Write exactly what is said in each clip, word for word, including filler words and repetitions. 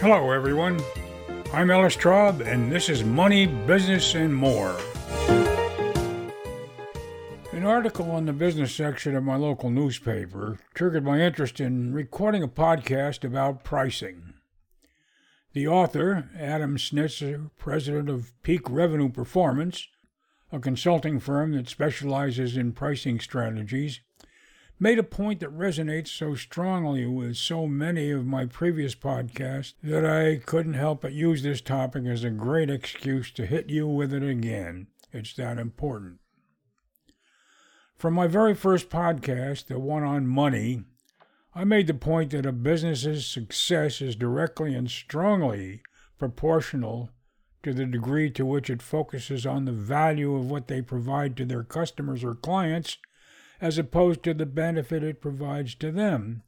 Hello everyone, I'm Ellis Traub and this is Money, Business and More. An article in the business section of my local newspaper triggered my interest in recording a podcast about pricing. The author, Adam Snitzer, president of Peak Revenue Performance, a consulting firm that specializes in pricing strategies, made a point that resonates so strongly with so many of my previous podcasts that I couldn't help but use this topic as a great excuse to hit you with it again. It's that important. From my very first podcast, the one on money, I made the point that a business's success is directly and strongly proportional to the degree to which it focuses on the value of what they provide to their customers or clients, as opposed to the benefit it provides to them.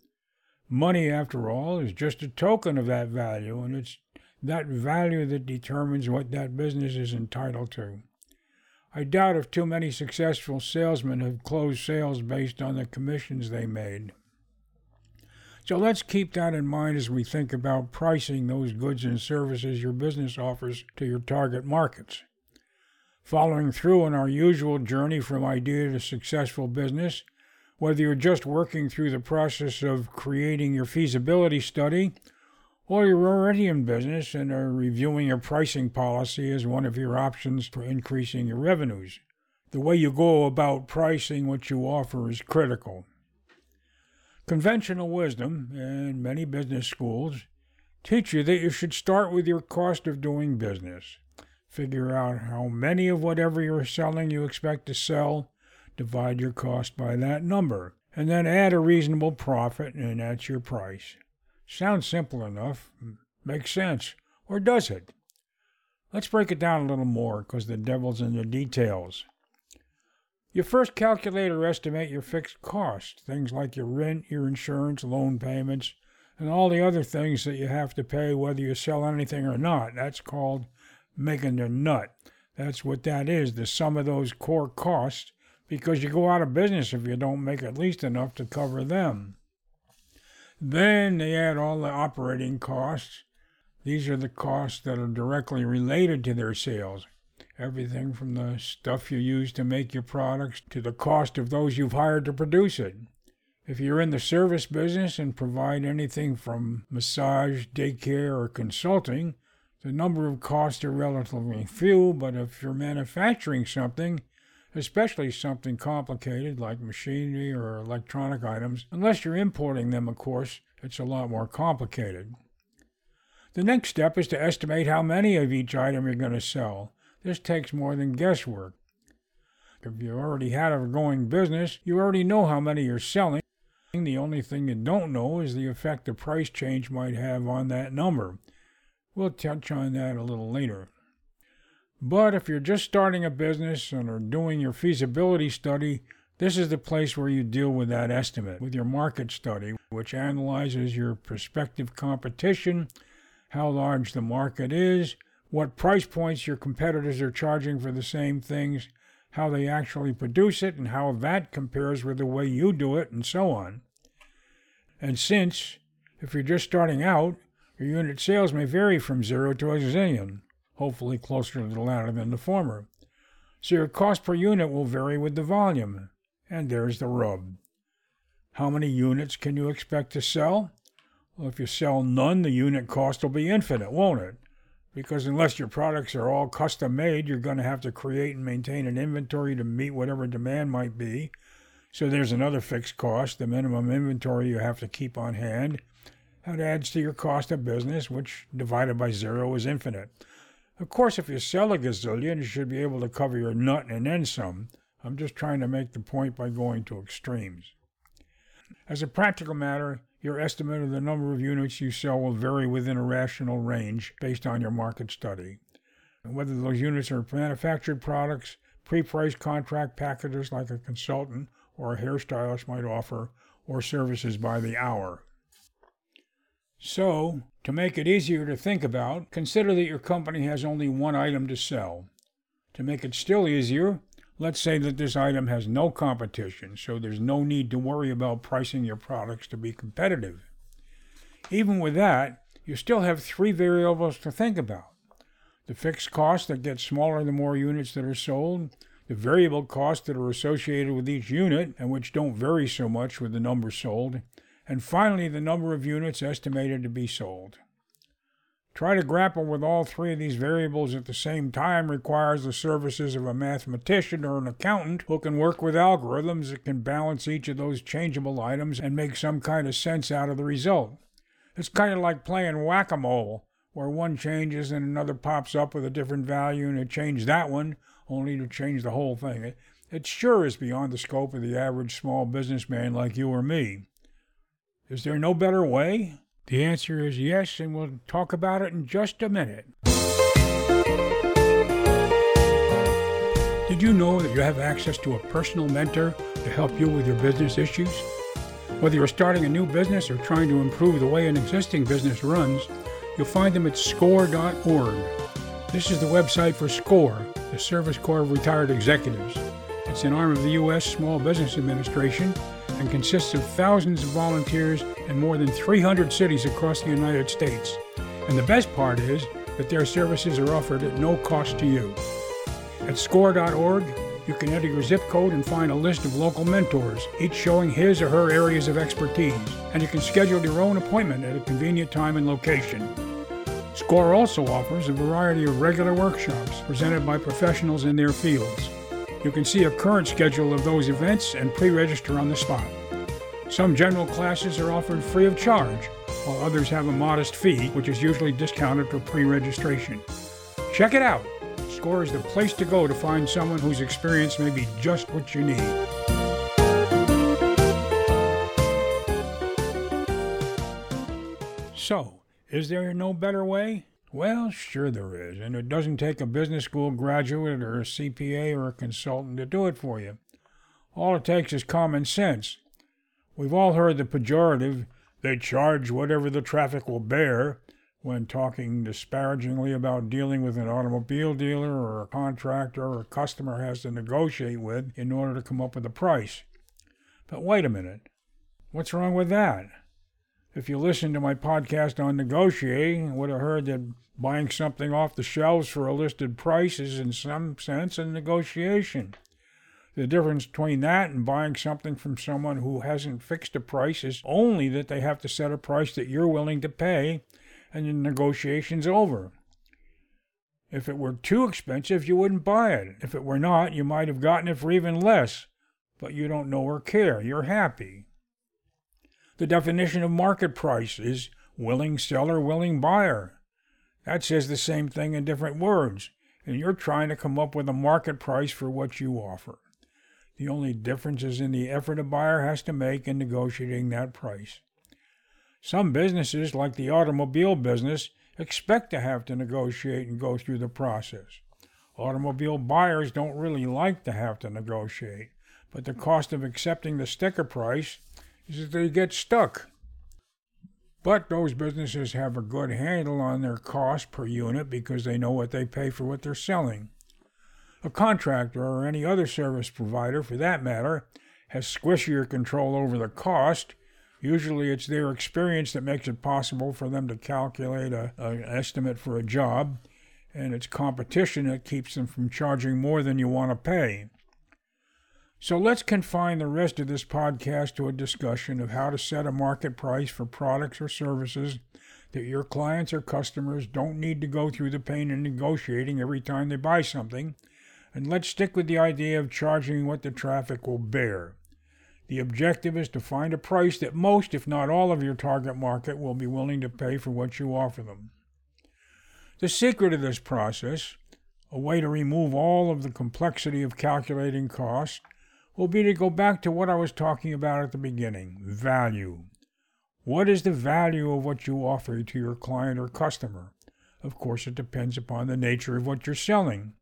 Money, after all, is just a token of that value, and it's that value that determines what that business is entitled to. I doubt if too many successful salesmen have closed sales based on the commissions they made. So let's keep that in mind as we think about pricing those goods and services your business offers to your target markets. Following through on our usual journey from idea to successful business, whether you're just working through the process of creating your feasibility study, or you're already in business and are reviewing your pricing policy as one of your options for increasing your revenues. The way you go about pricing what you offer is critical. Conventional wisdom, and many business schools, teach you that you should start with your cost of doing business. Figure out how many of whatever you're selling you expect to sell, divide your cost by that number, and then add a reasonable profit, and that's your price. Sounds simple enough, makes sense, or does it? Let's break it down a little more, because the devil's in the details. You first calculate or estimate your fixed costs, things like your rent, your insurance, loan payments, and all the other things that you have to pay whether you sell anything or not. That's called making the nut. That's what that is, the sum of those core costs, because you go out of business if you don't make at least enough to cover them. Then they add all the operating costs. These are the costs that are directly related to their sales. Everything from the stuff you use to make your products to the cost of those you've hired to produce it. If you're in the service business and provide anything from massage, daycare, or consulting, the number of costs are relatively few, but if you're manufacturing something, especially something complicated like machinery or electronic items, unless you're importing them, of course, it's a lot more complicated. The next step is to estimate how many of each item you're going to sell. This takes more than guesswork. If you already had a going business, you already know how many you're selling. The only thing you don't know is the effect the price change might have on that number. We'll touch on that a little later. But if you're just starting a business and are doing your feasibility study, this is the place where you deal with that estimate, with your market study, which analyzes your prospective competition, how large the market is, what price points your competitors are charging for the same things, how they actually produce it, and how that compares with the way you do it, and so on. And since, if you're just starting out, your unit sales may vary from zero to a zillion, hopefully closer to the latter than the former. So your cost per unit will vary with the volume. And there's the rub. How many units can you expect to sell? Well, if you sell none, the unit cost will be infinite, won't it? Because unless your products are all custom made, you're going to have to create and maintain an inventory to meet whatever demand might be. So there's another fixed cost, the minimum inventory you have to keep on hand. That adds to your cost of business, which divided by zero is infinite. Of course, if you sell a gazillion, you should be able to cover your nut and then some. I'm just trying to make the point by going to extremes. As a practical matter, your estimate of the number of units you sell will vary within a rational range based on your market study. And whether those units are manufactured products, pre-priced contract packages like a consultant or a hairstylist might offer, or services by the hour. So, to make it easier to think about, consider that your company has only one item to sell. To make it still easier, let's say that this item has no competition, so there's no need to worry about pricing your products to be competitive. Even with that, you still have three variables to think about. The fixed costs that get smaller the more units that are sold, the variable costs that are associated with each unit and which don't vary so much with the number sold, and finally the number of units estimated to be sold. Try to grapple with all three of these variables at the same time requires the services of a mathematician or an accountant who can work with algorithms that can balance each of those changeable items and make some kind of sense out of the result. It's kind of like playing whack-a-mole, where one changes and another pops up with a different value and it changed that one, only to change the whole thing. It, it sure is beyond the scope of the average small businessman like you or me. Is there no better way? The answer is yes, and we'll talk about it in just a minute. Did you know that you have access to a personal mentor to help you with your business issues? Whether you're starting a new business or trying to improve the way an existing business runs, you'll find them at score dot org. This is the website for SCORE, the Service Corps of Retired Executives. It's an arm of the U S Small Business Administration and consists of thousands of volunteers in more than three hundred cities across the United States. And the best part is that their services are offered at no cost to you. At score dot org, you can enter your zip code and find a list of local mentors, each showing his or her areas of expertise, and you can schedule your own appointment at a convenient time and location. SCORE also offers a variety of regular workshops presented by professionals in their fields. You can see a current schedule of those events and pre-register on the spot. Some general classes are offered free of charge, while others have a modest fee, which is usually discounted for pre-registration. Check it out. SCORE is the place to go to find someone whose experience may be just what you need. So, is there no better way? Well, sure there is, and it doesn't take a business school graduate or a C P A or a consultant to do it for you. All it takes is common sense. We've all heard the pejorative, "They charge whatever the traffic will bear," when talking disparagingly about dealing with an automobile dealer or a contractor or a customer has to negotiate with in order to come up with a price. But wait a minute, what's wrong with that? If you listened to my podcast on negotiating, you would have heard that buying something off the shelves for a listed price is in some sense a negotiation. The difference between that and buying something from someone who hasn't fixed a price is only that they have to set a price that you're willing to pay and the negotiation's over. If it were too expensive, you wouldn't buy it. If it were not, you might have gotten it for even less, but you don't know or care. You're happy. The definition of market price is willing seller, willing buyer. That says the same thing in different words, and you're trying to come up with a market price for what you offer. The only difference is in the effort a buyer has to make in negotiating that price. Some businesses, like the automobile business, expect to have to negotiate and go through the process. Automobile buyers don't really like to have to negotiate, but the cost of accepting the sticker price is that they get stuck. But those businesses have a good handle on their cost per unit because they know what they pay for what they're selling. A contractor, or any other service provider for that matter, has squishier control over the cost. Usually it's their experience that makes it possible for them to calculate a, an estimate for a job, and it's competition that keeps them from charging more than you want to pay. So let's confine the rest of this podcast to a discussion of how to set a market price for products or services that your clients or customers don't need to go through the pain of negotiating every time they buy something, and let's stick with the idea of charging what the traffic will bear. The objective is to find a price that most, if not all, of your target market will be willing to pay for what you offer them. The secret of this process, a way to remove all of the complexity of calculating costs, will be to go back to what I was talking about at the beginning, value. What is the value of what you offer to your client or customer? Of course, it depends upon the nature of what you're selling.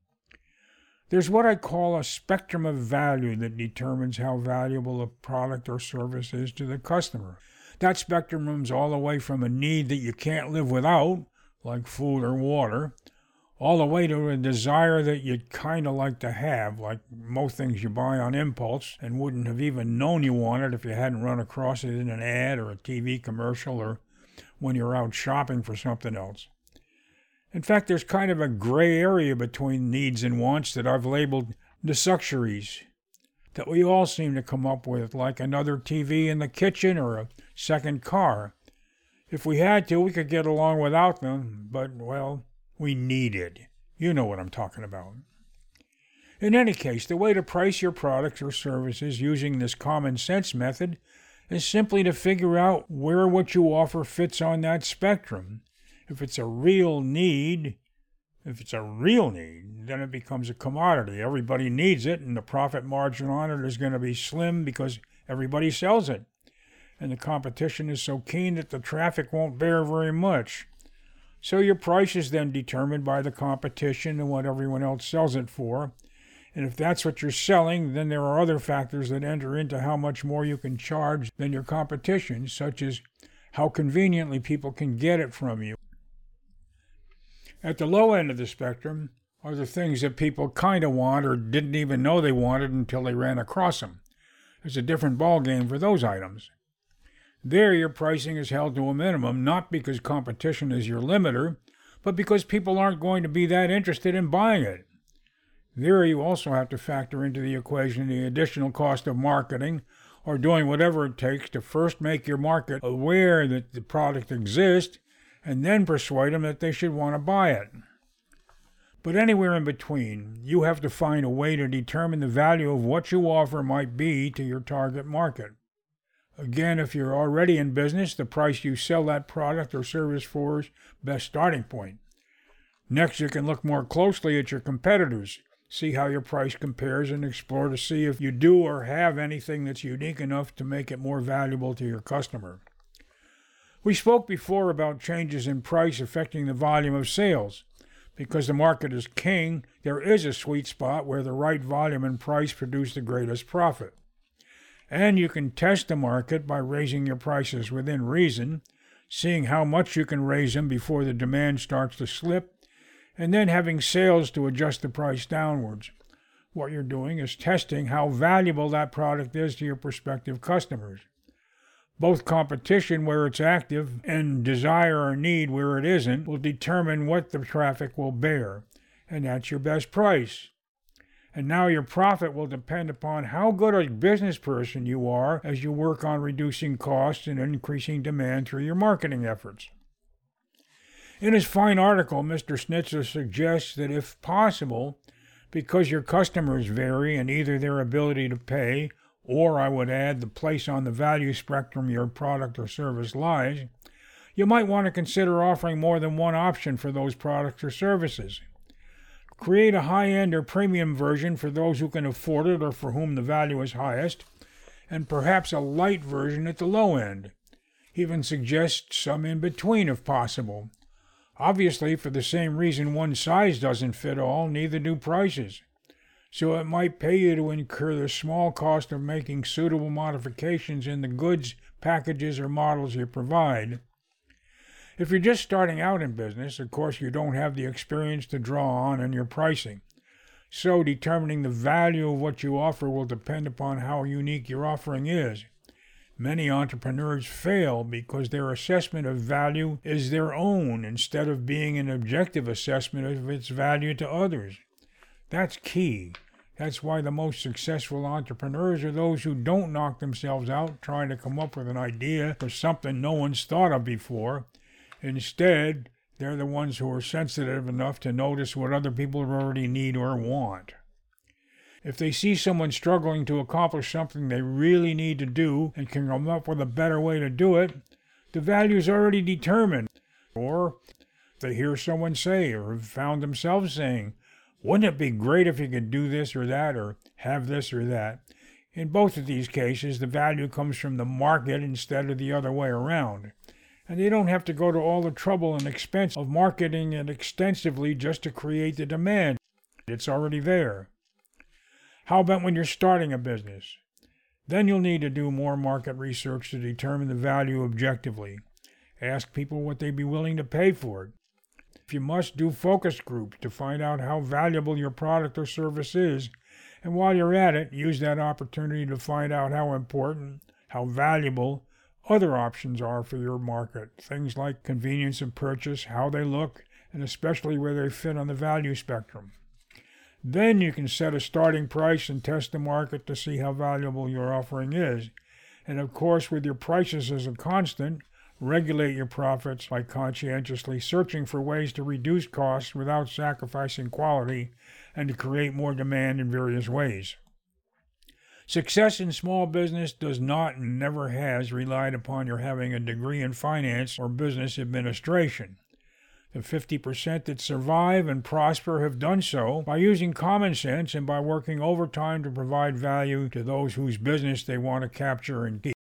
There's what I call a spectrum of value that determines how valuable a product or service is to the customer. That spectrum runs all the way from a need that you can't live without, like food or water, all the way to a desire that you'd kind of like to have, like most things you buy on impulse and wouldn't have even known you wanted if you hadn't run across it in an ad or a T V commercial or, when you're out shopping for something else. In fact, there's kind of a gray area between needs and wants that I've labeled desuxuries that we all seem to come up with, like another T V in the kitchen or a second car. If we had to, we could get along without them, but, well, we need it. You know what I'm talking about. In any case, the way to price your products or services using this common sense method is simply to figure out where what you offer fits on that spectrum. If it's a real need, if it's a real need, then it becomes a commodity. Everybody needs it, and the profit margin on it is going to be slim because everybody sells it. And the competition is so keen that the traffic won't bear very much. So your price is then determined by the competition and what everyone else sells it for. And if that's what you're selling, then there are other factors that enter into how much more you can charge than your competition, such as how conveniently people can get it from you. At the low end of the spectrum are the things that people kind of want or didn't even know they wanted until they ran across them. It's a different ballgame for those items. There, your pricing is held to a minimum, not because competition is your limiter, but because people aren't going to be that interested in buying it. There, you also have to factor into the equation the additional cost of marketing or doing whatever it takes to first make your market aware that the product exists and then persuade them that they should want to buy it. But anywhere in between, you have to find a way to determine the value of what you offer might be to your target market. Again, if you're already in business, the price you sell that product or service for is best starting point. Next, you can look more closely at your competitors, see how your price compares, and explore to see if you do or have anything that's unique enough to make it more valuable to your customer. We spoke before about changes in price affecting the volume of sales. Because the market is king, there is a sweet spot where the right volume and price produce the greatest profit. And you can test the market by raising your prices within reason, seeing how much you can raise them before the demand starts to slip, and then having sales to adjust the price downwards. What you're doing is testing how valuable that product is to your prospective customers. Both competition where it's active and desire or need where it isn't will determine what the traffic will bear, and that's your best price. And now your profit will depend upon how good a business person you are as you work on reducing costs and increasing demand through your marketing efforts. In his fine article, Mister Snitzer suggests that if possible, because your customers vary in either their ability to pay or, I would add, the place on the value spectrum your product or service lies, you might want to consider offering more than one option for those products or services. Create a high-end or premium version for those who can afford it or for whom the value is highest, and perhaps a light version at the low end. Even suggest some in between if possible. Obviously, for the same reason one size doesn't fit all, neither do prices. So it might pay you to incur the small cost of making suitable modifications in the goods, packages, or models you provide. If you're just starting out in business, of course you don't have the experience to draw on in your pricing. So determining the value of what you offer will depend upon how unique your offering is. Many entrepreneurs fail because their assessment of value is their own instead of being an objective assessment of its value to others. That's key. That's why the most successful entrepreneurs are those who don't knock themselves out trying to come up with an idea for something no one's thought of before. Instead, they're the ones who are sensitive enough to notice what other people already need or want. If they see someone struggling to accomplish something they really need to do and can come up with a better way to do it, the value is already determined. Or they hear someone say or have found themselves saying, "Wouldn't it be great if you could do this or that or have this or that?" In both of these cases, the value comes from the market instead of the other way around. And they don't have to go to all the trouble and expense of marketing it extensively just to create the demand. It's already there. How about when you're starting a business? Then you'll need to do more market research to determine the value objectively. Ask people what they'd be willing to pay for it. If you must, do focus groups to find out how valuable your product or service is, and while you're at it, use that opportunity to find out how important, how valuable other options are for your market. Things like convenience and purchase, how they look, and especially where they fit on the value spectrum. Then you can set a starting price and test the market to see how valuable your offering is. And of course, with your prices as a constant, regulate your profits by conscientiously searching for ways to reduce costs without sacrificing quality and to create more demand in various ways. Success in small business does not and never has relied upon your having a degree in finance or business administration. The fifty percent that survive and prosper have done so by using common sense and by working overtime to provide value to those whose business they want to capture and keep.